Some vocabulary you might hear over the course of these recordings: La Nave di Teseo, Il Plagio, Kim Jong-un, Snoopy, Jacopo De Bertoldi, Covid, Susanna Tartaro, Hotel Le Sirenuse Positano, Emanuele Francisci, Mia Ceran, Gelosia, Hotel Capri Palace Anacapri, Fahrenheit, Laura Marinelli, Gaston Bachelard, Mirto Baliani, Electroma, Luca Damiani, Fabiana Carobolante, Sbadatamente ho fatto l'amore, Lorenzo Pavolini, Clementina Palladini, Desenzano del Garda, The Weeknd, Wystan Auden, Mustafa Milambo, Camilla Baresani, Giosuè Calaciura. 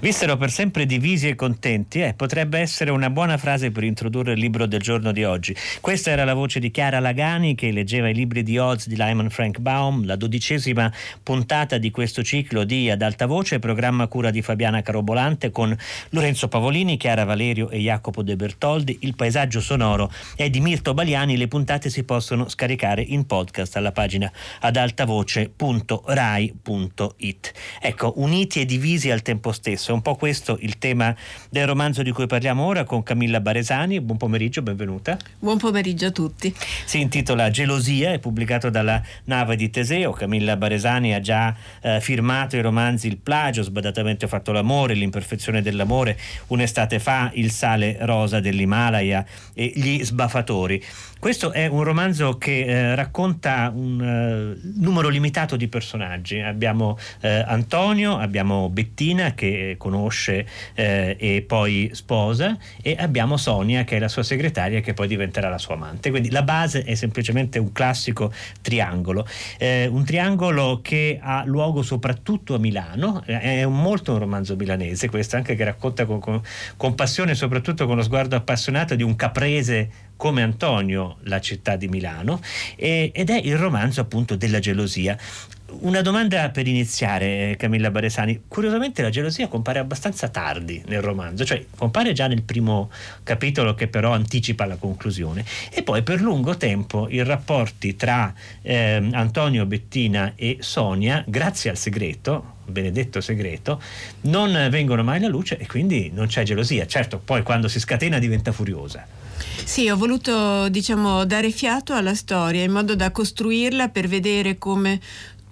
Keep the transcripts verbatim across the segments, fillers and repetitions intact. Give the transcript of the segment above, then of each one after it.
Vissero per sempre divisi e contenti, eh, potrebbe essere una buona frase per introdurre il libro del giorno di oggi. Questa era la voce di Chiara Lagani, che leggeva i libri di Oz di Lyman Frank Baum, la dodicesima puntata di questo ciclo di Ad Alta Voce, programma cura di Fabiana Carobolante con Lorenzo Pavolini, Chiara Valerio e Jacopo De Bertoldi. Il paesaggio sonoro è di Mirto Baliani. Le puntate si possono scaricare in podcast alla pagina ad alta voce punto rai punto it. Ecco, uniti e divisi al tempo stesso, è un po' questo il tema del romanzo di cui parliamo ora con Camilla Baresani. Buon pomeriggio, benvenuta. Buon pomeriggio a tutti. Si intitola Gelosia, è pubblicato dalla Nave di Teseo. Camilla Baresani ha già eh, firmato i romanzi Il Plagio, Sbadatamente ho fatto l'amore, L'imperfezione dell'amore, Un'estate fa, Il sale rosa dell'Himalaya e Gli sbafatori. Questo è un romanzo che eh, racconta un eh, numero limitato di personaggi. Abbiamo eh, Antonio, abbiamo Bettina che conosce eh, e poi sposa, e abbiamo Sonia che è la sua segretaria, che poi diventerà la sua amante. Quindi la base è semplicemente un classico triangolo, eh, un triangolo che ha luogo soprattutto a Milano. È un molto un romanzo milanese questo, anche, che racconta con, con, con passione, soprattutto con lo sguardo appassionato di un caprese come Antonio, la città di Milano, e, ed è il romanzo appunto della gelosia. Una domanda per iniziare, Camilla Baresani. Curiosamente la gelosia compare abbastanza tardi nel romanzo, cioè compare già nel primo capitolo, che però anticipa la conclusione, e poi per lungo tempo i rapporti tra eh, Antonio, Bettina e Sonia, grazie al segreto, benedetto segreto, non vengono mai alla luce, e quindi non c'è gelosia. Certo, poi quando si scatena diventa furiosa. Sì, ho voluto, diciamo, dare fiato alla storia in modo da costruirla, per vedere come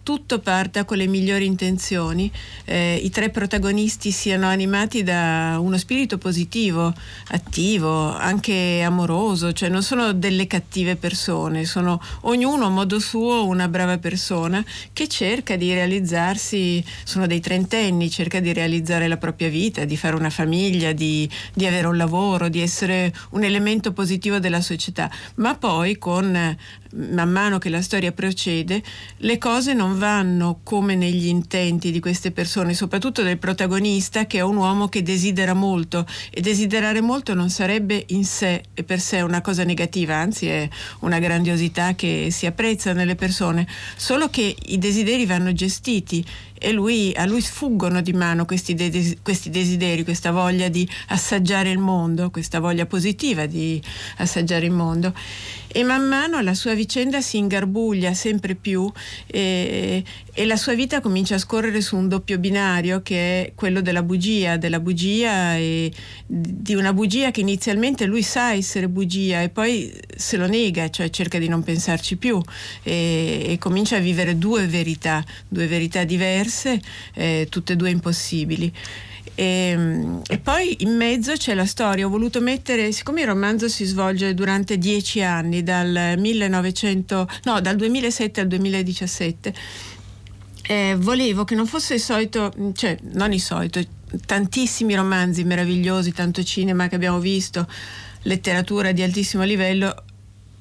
tutto parta con le migliori intenzioni, eh, i tre protagonisti siano animati da uno spirito positivo, attivo, anche amoroso, cioè non sono delle cattive persone, sono ognuno a modo suo una brava persona che cerca di realizzarsi. Sono dei trentenni, cerca di realizzare la propria vita, di fare una famiglia, di, di avere un lavoro, di essere un elemento positivo della società, ma poi con man mano che la storia procede le cose non vanno come negli intenti di queste persone, soprattutto del protagonista, che è un uomo che desidera molto, e desiderare molto non sarebbe in sé e per sé una cosa negativa, anzi è una grandiosità che si apprezza nelle persone, solo che i desideri vanno gestiti, e lui, a lui sfuggono di mano questi, de- questi desideri, questa voglia di assaggiare il mondo, questa voglia positiva di assaggiare il mondo, e man mano la sua vicenda si ingarbuglia sempre più, e, e la sua vita comincia a scorrere su un doppio binario, che è quello della bugia, della bugia e di una bugia che inizialmente lui sa essere bugia e poi se lo nega, cioè cerca di non pensarci più, e, e comincia a vivere due verità, due verità diverse, Eh, tutte e due impossibili. E, e poi in mezzo c'è la storia. Ho voluto mettere, siccome il romanzo si svolge durante dieci anni, dal millenovecento, no, dal duemilasette al duemiladiciassette, eh, volevo che non fosse il solito, cioè non il solito, tantissimi romanzi meravigliosi, tanto cinema che abbiamo visto, letteratura di altissimo livello,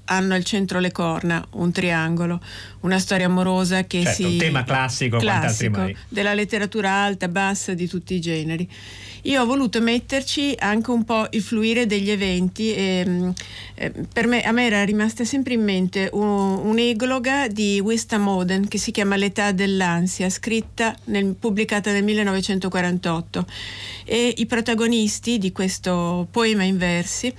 hanno al centro le corna, un triangolo, una storia amorosa che certo, si... un tema classico, classico mai. Della letteratura alta, bassa, di tutti i generi. Io ho voluto metterci anche un po' il fluire degli eventi, e, eh, per me, a me era rimasta sempre in mente un'egloga di Wystan Auden che si chiama L'età dell'ansia, scritta nel, pubblicata nel millenovecentoquarantotto, e i protagonisti di questo poema in versi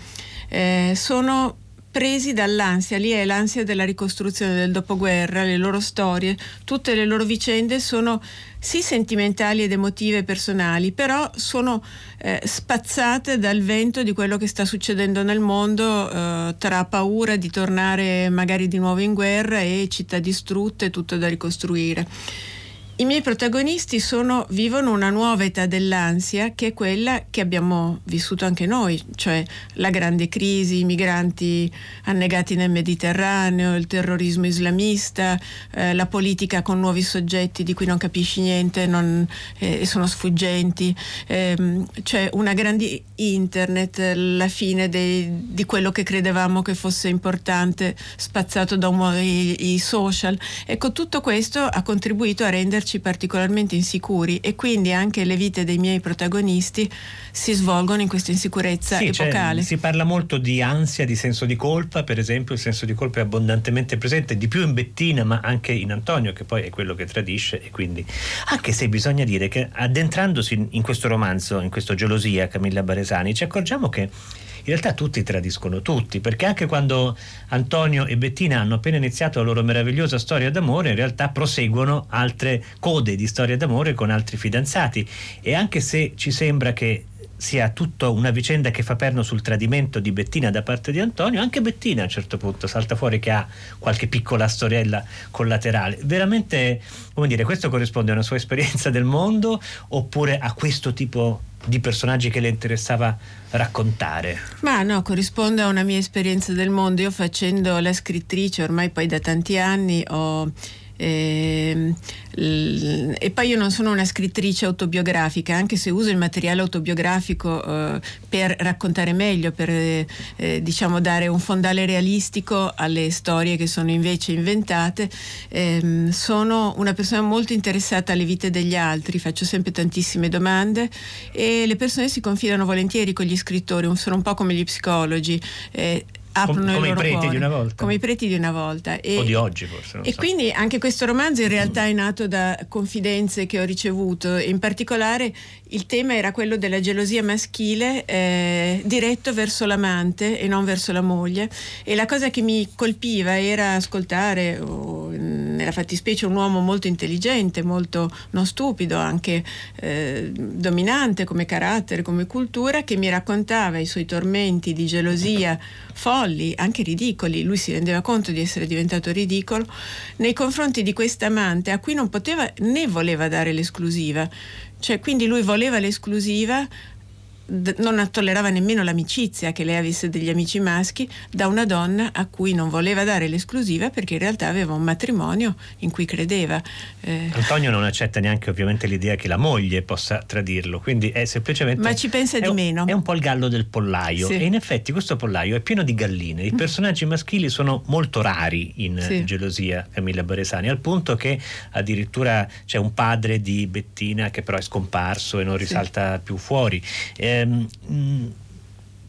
eh, sono presi dall'ansia. Lì è l'ansia della ricostruzione del dopoguerra, le loro storie, tutte le loro vicende sono sì sentimentali ed emotive e personali, però sono eh, spazzate dal vento di quello che sta succedendo nel mondo, eh, tra paura di tornare magari di nuovo in guerra e città distrutte, tutto da ricostruire. I miei protagonisti sono, vivono una nuova età dell'ansia, che è quella che abbiamo vissuto anche noi, cioè la grande crisi, i migranti annegati nel Mediterraneo, il terrorismo islamista, eh, la politica con nuovi soggetti di cui non capisci niente non, eh, sono sfuggenti, eh, cioè una grande internet, la fine dei, di quello che credevamo che fosse importante, spazzato da un, i, i social. Ecco, tutto questo ha contribuito a renderci sentirci particolarmente insicuri, e quindi anche le vite dei miei protagonisti si svolgono in questa insicurezza sì, epocale. Cioè, si parla molto di ansia, di senso di colpa, per esempio il senso di colpa è abbondantemente presente, di più in Bettina ma anche in Antonio, che poi è quello che tradisce, e quindi anche se bisogna dire che addentrandosi in questo romanzo, in questo Gelosia, Camilla Baresani, ci accorgiamo che in realtà tutti tradiscono tutti, perché anche quando Antonio e Bettina hanno appena iniziato la loro meravigliosa storia d'amore, in realtà proseguono altre code di storia d'amore con altri fidanzati, e anche se ci sembra che sia tutta una vicenda che fa perno sul tradimento di Bettina da parte di Antonio, anche Bettina a un certo punto salta fuori che ha qualche piccola storiella collaterale. Veramente, come dire, questo corrisponde a una sua esperienza del mondo, oppure a questo tipo di personaggi che le interessava raccontare? Ma no, corrisponde a una mia esperienza del mondo. Io, facendo la scrittrice ormai poi da tanti anni, ho eh, l, e poi io non sono una scrittrice autobiografica, anche se uso il materiale autobiografico eh, per raccontare meglio, per eh, diciamo dare un fondale realistico alle storie che sono invece inventate. Eh, sono una persona molto interessata alle vite degli altri, faccio sempre tantissime domande, e le persone si confidano volentieri con gli scrittori, sono un po' come gli psicologi, eh, aprono come i preti cuore, di una volta come i preti di una volta e, o di oggi forse, non e so. Quindi anche questo romanzo in realtà è nato da confidenze che ho ricevuto. In particolare il tema era quello della gelosia maschile eh, diretto verso l'amante e non verso la moglie, e la cosa che mi colpiva era ascoltare oh, nella fattispecie un uomo molto intelligente, molto non stupido, anche eh, dominante come carattere, come cultura, che mi raccontava i suoi tormenti di gelosia forte, anche ridicoli. Lui si rendeva conto di essere diventato ridicolo nei confronti di questa amante a cui non poteva né voleva dare l'esclusiva, cioè quindi lui voleva l'esclusiva, non tollerava nemmeno l'amicizia, che lei avesse degli amici maschi, da una donna a cui non voleva dare l'esclusiva perché in realtà aveva un matrimonio in cui credeva. eh. Antonio non accetta neanche ovviamente l'idea che la moglie possa tradirlo, quindi è semplicemente, ma ci pensa di un, meno è un po' il gallo del pollaio, sì. E in effetti questo pollaio è pieno di galline, i personaggi maschili sono molto rari in sì. Gelosia Camilla Baresani, al punto che addirittura c'è un padre di Bettina che però è scomparso e non risalta sì. più fuori. eh,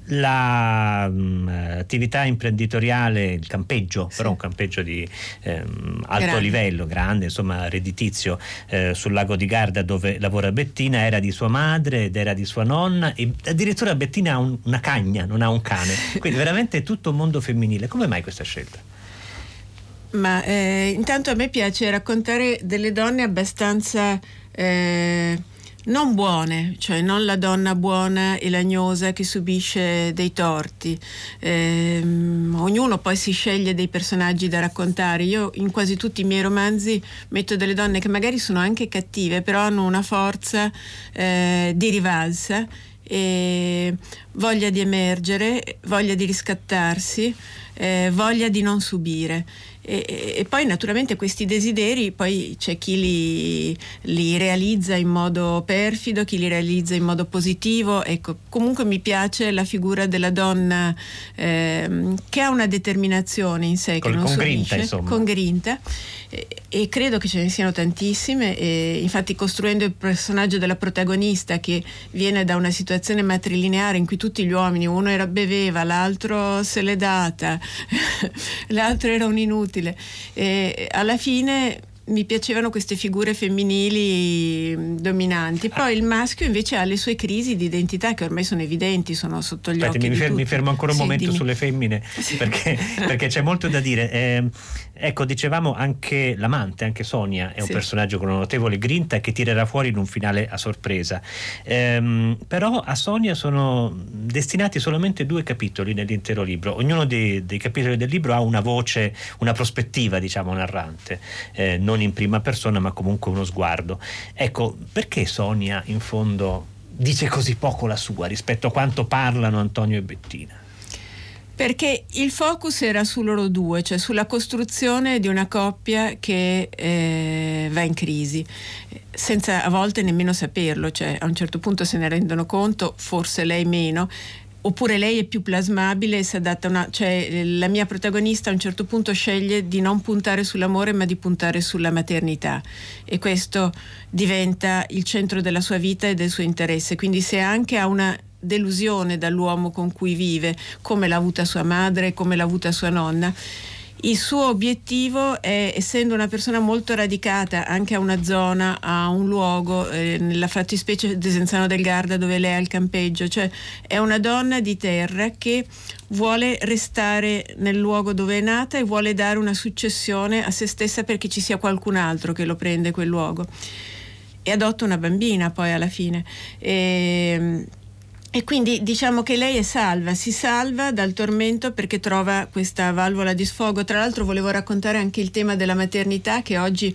L'attività la, imprenditoriale, il campeggio, sì. però un campeggio di ehm, alto grande. livello, grande, insomma redditizio, eh, sul lago di Garda dove lavora Bettina, era di sua madre ed era di sua nonna, e addirittura Bettina ha un, una cagna, non ha un cane, quindi veramente tutto un mondo femminile. Come mai questa scelta? Ma eh, intanto a me piace raccontare delle donne abbastanza... Eh, non buone, cioè non la donna buona e lagnosa che subisce dei torti. Ehm, ognuno poi si sceglie dei personaggi da raccontare. Io in quasi tutti i miei romanzi metto delle donne che magari sono anche cattive, però hanno una forza eh, di rivalsa e voglia di emergere, voglia di riscattarsi, eh, voglia di non subire. E, e poi naturalmente questi desideri, poi c'è chi li, li realizza in modo perfido, chi li realizza in modo positivo. Ecco, comunque mi piace la figura della donna eh, che ha una determinazione in sé, con, che non con grinta, insomma. Con grinta, e, e credo che ce ne siano tantissime. E infatti, costruendo il personaggio della protagonista, che viene da una situazione matrilineare in cui tutti gli uomini, uno era beveva, l'altro se l'è data, l'altro era un inutile, e alla fine mi piacevano queste figure femminili dominanti. Poi il maschio invece ha le sue crisi di identità, che ormai sono evidenti, sono sotto gli Aspetta, occhi mi, fer- mi fermo ancora un sì, momento dimmi. Sulle femmine sì. perché, perché c'è molto da dire. eh, ecco, dicevamo anche l'amante, anche Sonia è un sì. personaggio con una notevole grinta che tirerà fuori in un finale a sorpresa. Ehm, però a Sonia sono destinati solamente due capitoli nell'intero libro. Ognuno dei, dei capitoli del libro ha una voce, una prospettiva, diciamo, narrante, eh, non in prima persona ma comunque uno sguardo. Ecco, perché Sonia in fondo dice così poco la sua rispetto a quanto parlano Antonio e Bettina? Perché il focus era su loro due, cioè sulla costruzione di una coppia che eh, va in crisi, senza a volte nemmeno saperlo, cioè a un certo punto se ne rendono conto, forse lei meno. oppure lei è più plasmabile, si adatta una, cioè la mia protagonista a un certo punto sceglie di non puntare sull'amore ma di puntare sulla maternità, e questo diventa il centro della sua vita e del suo interesse. Quindi se anche ha una delusione dall'uomo con cui vive, come l'ha avuta sua madre, come l'ha avuta sua nonna, il suo obiettivo è, essendo una persona molto radicata anche a una zona, a un luogo, eh, nella fattispecie Desenzano del Garda, dove lei ha il campeggio, cioè è una donna di terra che vuole restare nel luogo dove è nata e vuole dare una successione a se stessa, perché ci sia qualcun altro che lo prende quel luogo, e adotta una bambina poi alla fine. E, E quindi diciamo che lei è salva, si salva dal tormento perché trova questa valvola di sfogo. Tra l'altro volevo raccontare anche il tema della maternità, che oggi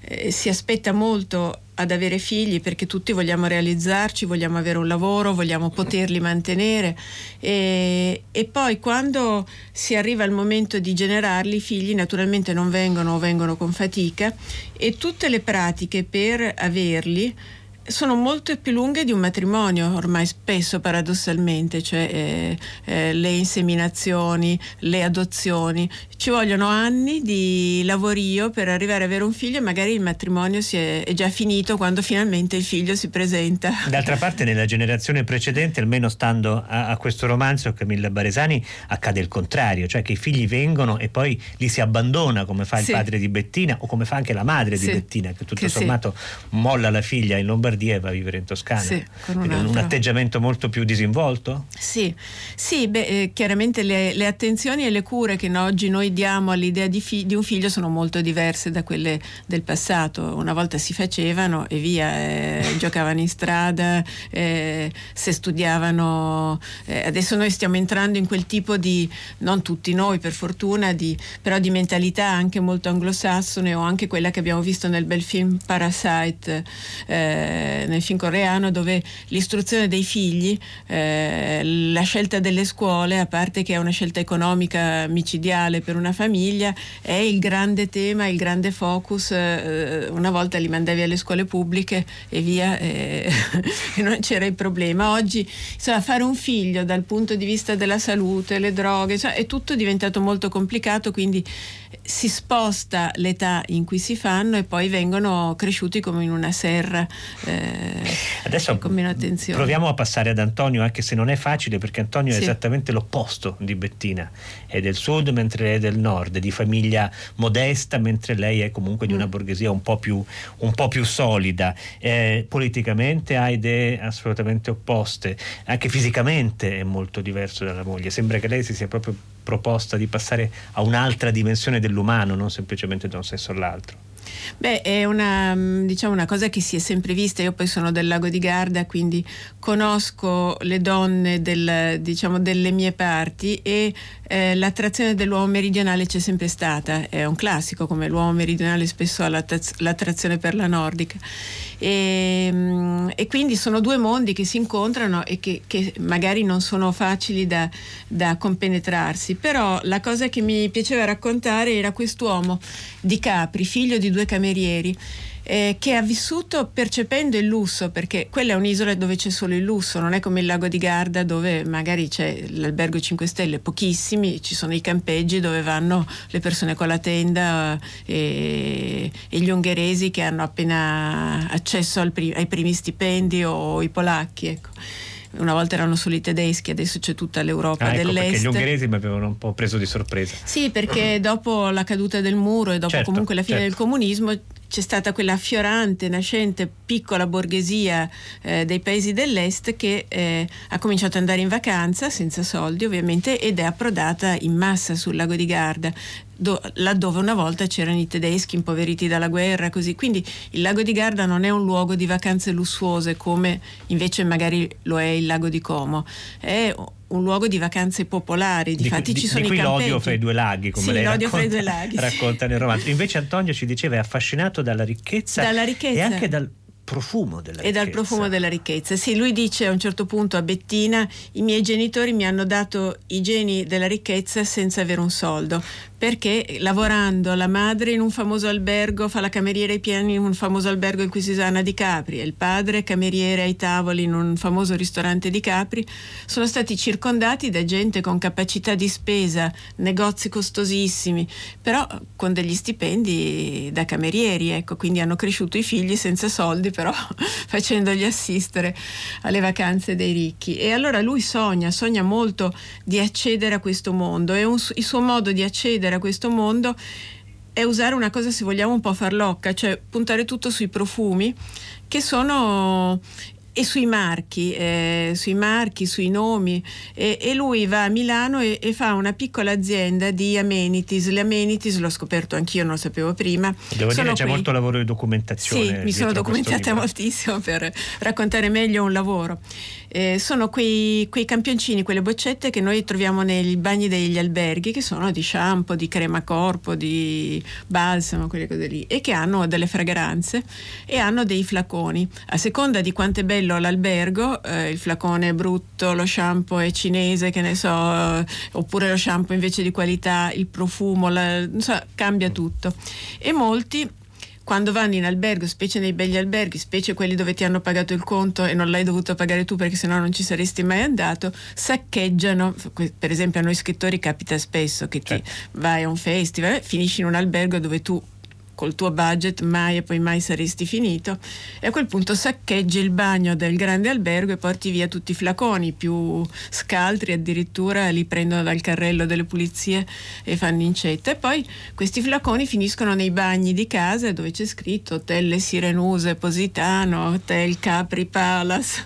eh, si aspetta molto ad avere figli, perché tutti vogliamo realizzarci, vogliamo avere un lavoro, vogliamo poterli mantenere, e, e poi quando si arriva al momento di generarli, i figli naturalmente non vengono o vengono con fatica, e tutte le pratiche per averli sono molto più lunghe di un matrimonio ormai, spesso, paradossalmente, cioè eh, eh, le inseminazioni, le adozioni, ci vogliono anni di lavorio per arrivare ad avere un figlio, e magari il matrimonio si è, è già finito quando finalmente il figlio si presenta. D'altra parte, nella generazione precedente, almeno stando a, a questo romanzo, Camilla Baresani, accade il contrario, cioè che i figli vengono e poi li si abbandona, come fa il sì. padre di Bettina, o come fa anche la madre sì. di Bettina, che tutto che sommato sì. molla la figlia in Lombardia e va a vivere in Toscana. Sì, con un, un atteggiamento molto più disinvolto? Sì, sì beh, eh, chiaramente le, le attenzioni e le cure che no, oggi noi diamo all'idea di, fi- di un figlio sono molto diverse da quelle del passato. Una volta si facevano e via, eh, giocavano in strada, eh, se studiavano, eh, adesso noi stiamo entrando in quel tipo di, non tutti noi per fortuna, di, però di mentalità anche molto anglosassone, o anche quella che abbiamo visto nel bel film Parasite, eh, nel film coreano, dove l'istruzione dei figli, eh, la scelta delle scuole, a parte che è una scelta economica micidiale per una famiglia, è il grande tema, il grande focus. Eh, una volta li mandavi alle scuole pubbliche e via, eh, e non c'era il problema. Oggi, insomma, fare un figlio dal punto di vista della salute, le droghe, insomma, è tutto diventato molto complicato, quindi si sposta l'età in cui si fanno e poi vengono cresciuti come in una serra. Eh, Adesso proviamo a passare ad Antonio, anche se non è facile, perché Antonio sì. è esattamente l'opposto di Bettina, è del sud mentre lei è del nord, è di famiglia modesta mentre lei è comunque di una borghesia un po' più, un po' più solida, eh, politicamente ha idee assolutamente opposte, anche fisicamente è molto diverso dalla moglie, sembra che lei si sia proprio proposta di passare a un'altra dimensione dell'umano, non semplicemente da un senso all'altro. Beh, è una, diciamo, una cosa che si è sempre vista. Io poi sono del Lago di Garda, quindi conosco le donne del, diciamo, delle mie parti, e eh, l'attrazione dell'uomo meridionale c'è sempre stata, è un classico, come l'uomo meridionale spesso ha l'attrazione per la nordica, e, e quindi sono due mondi che si incontrano e che, che magari non sono facili da, da compenetrarsi. Però la cosa che mi piaceva raccontare era quest'uomo di Capri, figlio di due camerieri, eh, che ha vissuto percependo il lusso, perché quella è un'isola dove c'è solo il lusso, non è come il Lago di Garda dove magari c'è l'albergo cinque stelle, pochissimi, ci sono i campeggi dove vanno le persone con la tenda e, e gli ungheresi che hanno appena accesso al prim- ai primi stipendi, o i polacchi, ecco. Una volta erano solo i tedeschi, adesso c'è tutta l'Europa ah, ecco, dell'est. Perché gli ungheresi mi avevano un po' preso di sorpresa. Sì, perché dopo la caduta del muro e dopo certo, comunque la fine certo. del comunismo c'è stata quella fiorante, nascente, piccola borghesia eh, dei paesi dell'est che eh, ha cominciato ad andare in vacanza, senza soldi ovviamente, ed è approdata in massa sul Lago di Garda, do, laddove una volta c'erano i tedeschi impoveriti dalla guerra, così. Quindi il Lago di Garda non è un luogo di vacanze lussuose, come invece magari lo è il Lago di Como, è un luogo di vacanze popolari, di, difatti di, ci sono di i campeggi. Di qui l'odio fra i due laghi, come sì, lei l'odio racconta, fra i due laghi, racconta nel romanzo. Invece Antonio ci diceva è affascinato dalla ricchezza, dalla ricchezza. e anche dal profumo della e ricchezza. dal profumo della ricchezza. Sì, lui dice a un certo punto a Bettina: i miei genitori mi hanno dato i geni della ricchezza senza avere un soldo. perché lavorando la madre in un famoso albergo, fa la cameriera ai piani in un famoso albergo in Quisisana di Capri e il padre cameriere ai tavoli in un famoso ristorante di Capri, sono stati circondati da gente con capacità di spesa, negozi costosissimi, però con degli stipendi da camerieri, ecco, quindi hanno cresciuto i figli senza soldi, però facendogli assistere alle vacanze dei ricchi. E allora lui sogna, sogna molto di accedere a questo mondo e un, il suo modo di accedere a questo mondo è usare una cosa, se vogliamo, un po' farlocca, cioè puntare tutto sui profumi che sono e sui marchi, eh, sui marchi, sui nomi e, e lui va a Milano e, e fa una piccola azienda di amenities. Le amenities, l'ho scoperto anch'io, non lo sapevo prima. Devo dire che c'è molto lavoro di documentazione. Sì, mi sono documentata moltissimo per raccontare meglio un lavoro. Eh, sono quei, quei campioncini, quelle boccette che noi troviamo nei bagni degli alberghi, che sono di shampoo, di crema corpo, di balsamo, quelle cose lì, e che hanno delle fragranze e hanno dei flaconi. A seconda di quanto è bello l'albergo, eh, il flacone è brutto, lo shampoo è cinese, che ne so, eh, oppure lo shampoo invece di qualità, il profumo, la, non so, cambia tutto. E molti, quando vanno in albergo, specie nei begli alberghi, specie quelli dove ti hanno pagato il conto e non l'hai dovuto pagare tu perché sennò non ci saresti mai andato, saccheggiano. Per esempio a noi scrittori capita spesso che ti vai a un festival, finisci in un albergo dove tu col tuo budget mai e poi mai saresti finito, e a quel punto saccheggi il bagno del grande albergo e porti via tutti i flaconi più scaltri, addirittura li prendono dal carrello delle pulizie e fanno incetta, e poi questi flaconi finiscono nei bagni di casa dove c'è scritto Hotel Le Sirenuse Positano, Hotel Capri Palace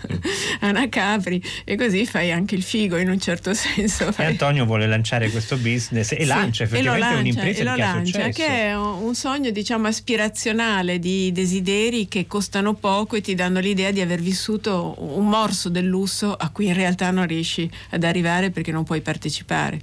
Anacapri, e così fai anche il figo in un certo senso. Fai... E Antonio vuole lanciare questo business e sì, lancia effettivamente e un'impresa e lo che lancia, ha successo, che è un sogno, diciamo, aspirazionale di desideri che costano poco e ti danno l'idea di aver vissuto un morso del lusso a cui in realtà non riesci ad arrivare perché non puoi partecipare.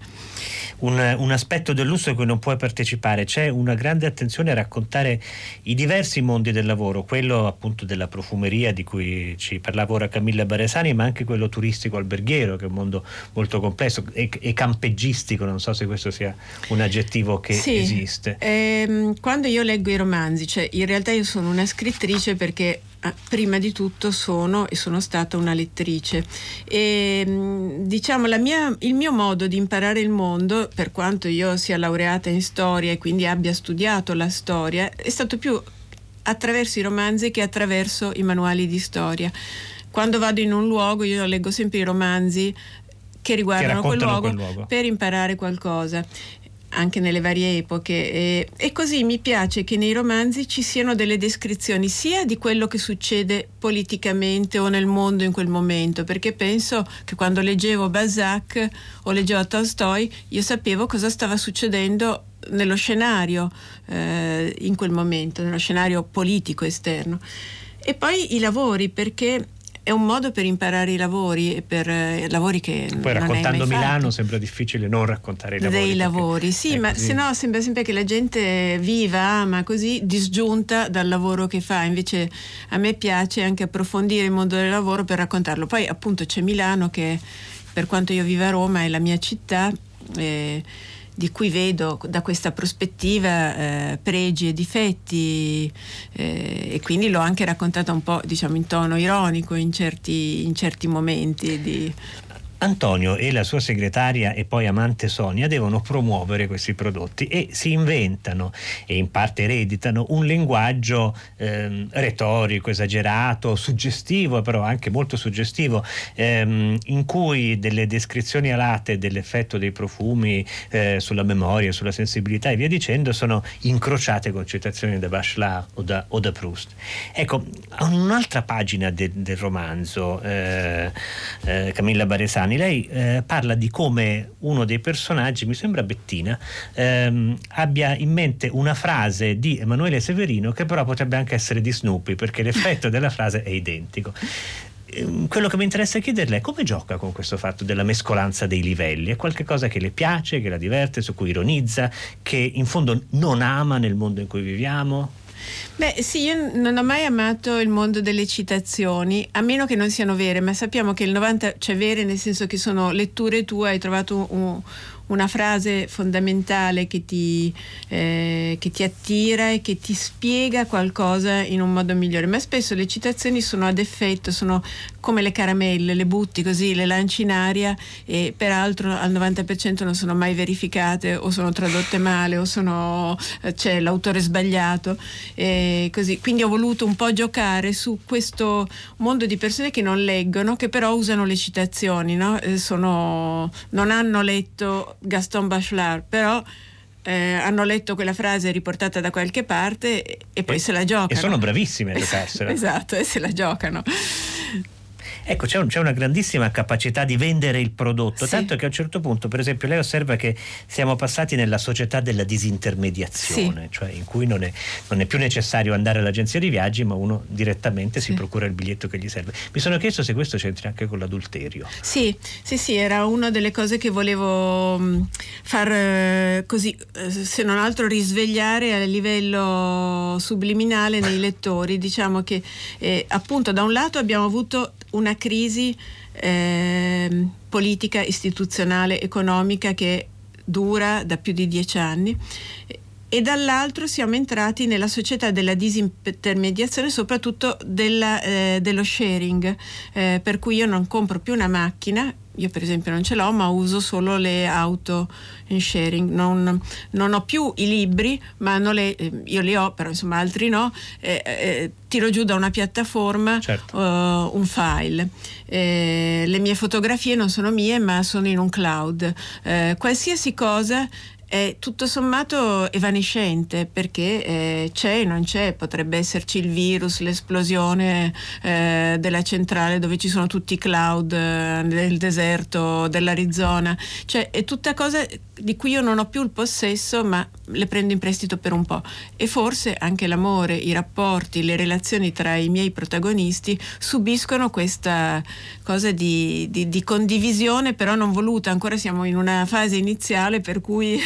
Un, un aspetto del lusso a cui non puoi partecipare. C'è una grande attenzione a raccontare i diversi mondi del lavoro, quello appunto della profumeria di cui ci parlava ora Camilla Baresani, ma anche quello turistico alberghiero, che è un mondo molto complesso e, e campeggistico, non so se questo sia un aggettivo che sì, esiste. Ehm, quando io leggo i romanzi, cioè in realtà io sono una scrittrice perché prima di tutto sono e sono stata una lettrice, e diciamo la mia, il mio modo di imparare il mondo, per quanto io sia laureata in storia e quindi abbia studiato la storia, è stato più attraverso i romanzi che attraverso i manuali di storia. Quando vado in un luogo io leggo sempre i romanzi che riguardano che quel, luogo quel luogo per imparare qualcosa, anche nelle varie epoche, e, e così mi piace che nei romanzi ci siano delle descrizioni sia di quello che succede politicamente o nel mondo in quel momento, perché penso che quando leggevo Balzac o leggevo Tolstoi io sapevo cosa stava succedendo nello scenario eh, in quel momento, nello scenario politico esterno. E poi i lavori, perché è un modo per imparare i lavori, e per eh, lavori che poi non raccontando Milano fatto. Sembra difficile non raccontare i lavori dei lavori, sì, ma così. Se no sembra sempre che la gente viva, ama così, disgiunta dal lavoro che fa. Invece a me piace anche approfondire il mondo del lavoro per raccontarlo. Poi appunto c'è Milano, che per quanto io viva a Roma è la mia città, eh, di cui vedo da questa prospettiva eh, pregi e difetti, eh, e quindi l'ho anche raccontata un po', diciamo, in tono ironico in certi, in certi momenti di... Antonio e la sua segretaria e poi amante Sonia devono promuovere questi prodotti e si inventano e in parte ereditano un linguaggio ehm, retorico, esagerato, suggestivo, però anche molto suggestivo, ehm, in cui delle descrizioni alate dell'effetto dei profumi eh, sulla memoria, sulla sensibilità e via dicendo sono incrociate con citazioni da Bachelard o da, o da Proust. Ecco, un'altra pagina de, del romanzo, eh, eh, Camilla Baresani, lei eh, parla di come uno dei personaggi, mi sembra Bettina, ehm, abbia in mente una frase di Emanuele Severino che però potrebbe anche essere di Snoopy, perché l'effetto della frase è identico. Ehm, quello che mi interessa chiederle è come gioca con questo fatto della mescolanza dei livelli. È qualcosa che le piace, che la diverte, su cui ironizza, che in fondo non ama nel mondo in cui viviamo? Beh sì, io non ho mai amato il mondo delle citazioni, a meno che non siano vere, ma sappiamo che il novanta, cioè vere nel senso che sono letture tue, hai trovato un, una frase fondamentale che ti, eh, che ti attira e che ti spiega qualcosa in un modo migliore. Ma spesso le citazioni sono ad effetto, sono come le caramelle, le butti così, le lanci in aria e peraltro al novanta per cento non sono mai verificate, o sono tradotte male, o sono, c'è l'autore sbagliato e così. Quindi ho voluto un po' giocare su questo mondo di persone che non leggono, che però usano le citazioni, no? Sono, non hanno letto Gaston Bachelard, però Eh, hanno letto quella frase riportata da qualche parte e, e poi e, se la giocano. E sono bravissime a giocarsela. Esatto, e se la giocano. Ecco, c'è, un, c'è una grandissima capacità di vendere il prodotto, sì. Tanto che a un certo punto, per esempio, lei osserva che siamo passati nella società della disintermediazione, sì. Cioè in cui non è, non è più necessario andare all'agenzia di viaggi, ma uno direttamente sì. Si procura il biglietto che gli serve. Mi sono chiesto se questo c'entra anche con l'adulterio. Sì, sì, sì, era una delle cose che volevo far così, se non altro risvegliare a livello subliminale nei lettori. Diciamo che eh, appunto da un lato abbiamo avuto una crisi eh, politica, istituzionale, economica che dura da più di dieci anni e dall'altro siamo entrati nella società della disintermediazione, soprattutto della, eh, dello sharing, eh, per cui io non compro più una macchina, io per esempio non ce l'ho, ma uso solo le auto in sharing, non, non ho più i libri, ma non le, io li ho, però insomma altri no, eh, eh, tiro giù da una piattaforma, certo. uh, un file, eh, le mie fotografie non sono mie ma sono in un cloud, eh, qualsiasi cosa è tutto sommato evanescente perché eh, c'è e non c'è, potrebbe esserci il virus, l'esplosione eh, della centrale dove ci sono tutti i cloud eh, del deserto dell'Arizona, cioè è tutta cosa di cui io non ho più il possesso ma le prendo in prestito per un po', e forse anche l'amore, i rapporti, le relazioni tra i miei protagonisti subiscono questa cosa di, di, di condivisione però non voluta, ancora siamo in una fase iniziale per cui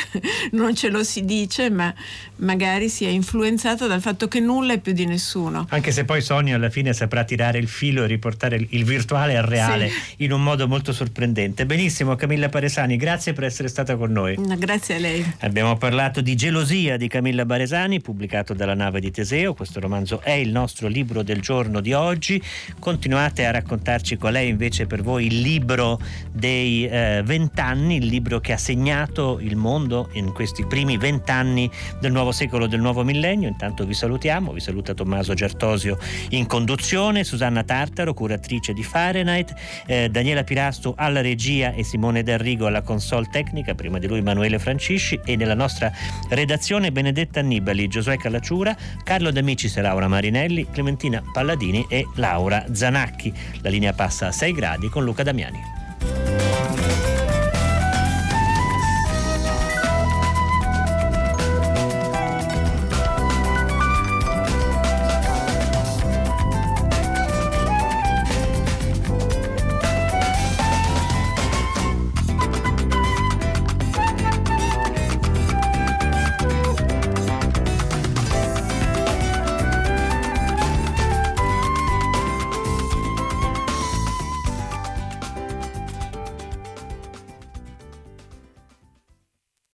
non ce lo si dice, ma magari si è influenzato dal fatto che nulla è più di nessuno. Anche se poi Sonia alla fine saprà tirare il filo e riportare il virtuale al reale, sì. In un modo molto sorprendente. Benissimo, Camilla Baresani, grazie per essere stata con noi. No, grazie a lei. Abbiamo parlato di Gelosia di Camilla Baresani, pubblicato dalla Nave di Teseo. Questo romanzo è il nostro libro del giorno di oggi. Continuate a raccontarci qual è invece per voi il libro dei eh, vent'anni, il libro che ha segnato il mondo in questi primi vent'anni del nuovo secolo, del nuovo millennio. Intanto vi salutiamo, vi saluta Tommaso Gertosio in conduzione, Susanna Tartaro curatrice di Fahrenheit, eh, Daniela Pirastu alla regia e Simone D'Arrigo alla console tecnica, prima di lui Emanuele Francisci, e nella nostra redazione Benedetta Annibali, Giosuè Calaciura, Carlo D'Amicis e Laura Marinelli, Clementina Palladini e Laura Zanacchi. La linea passa a sei gradi con Luca Damiani.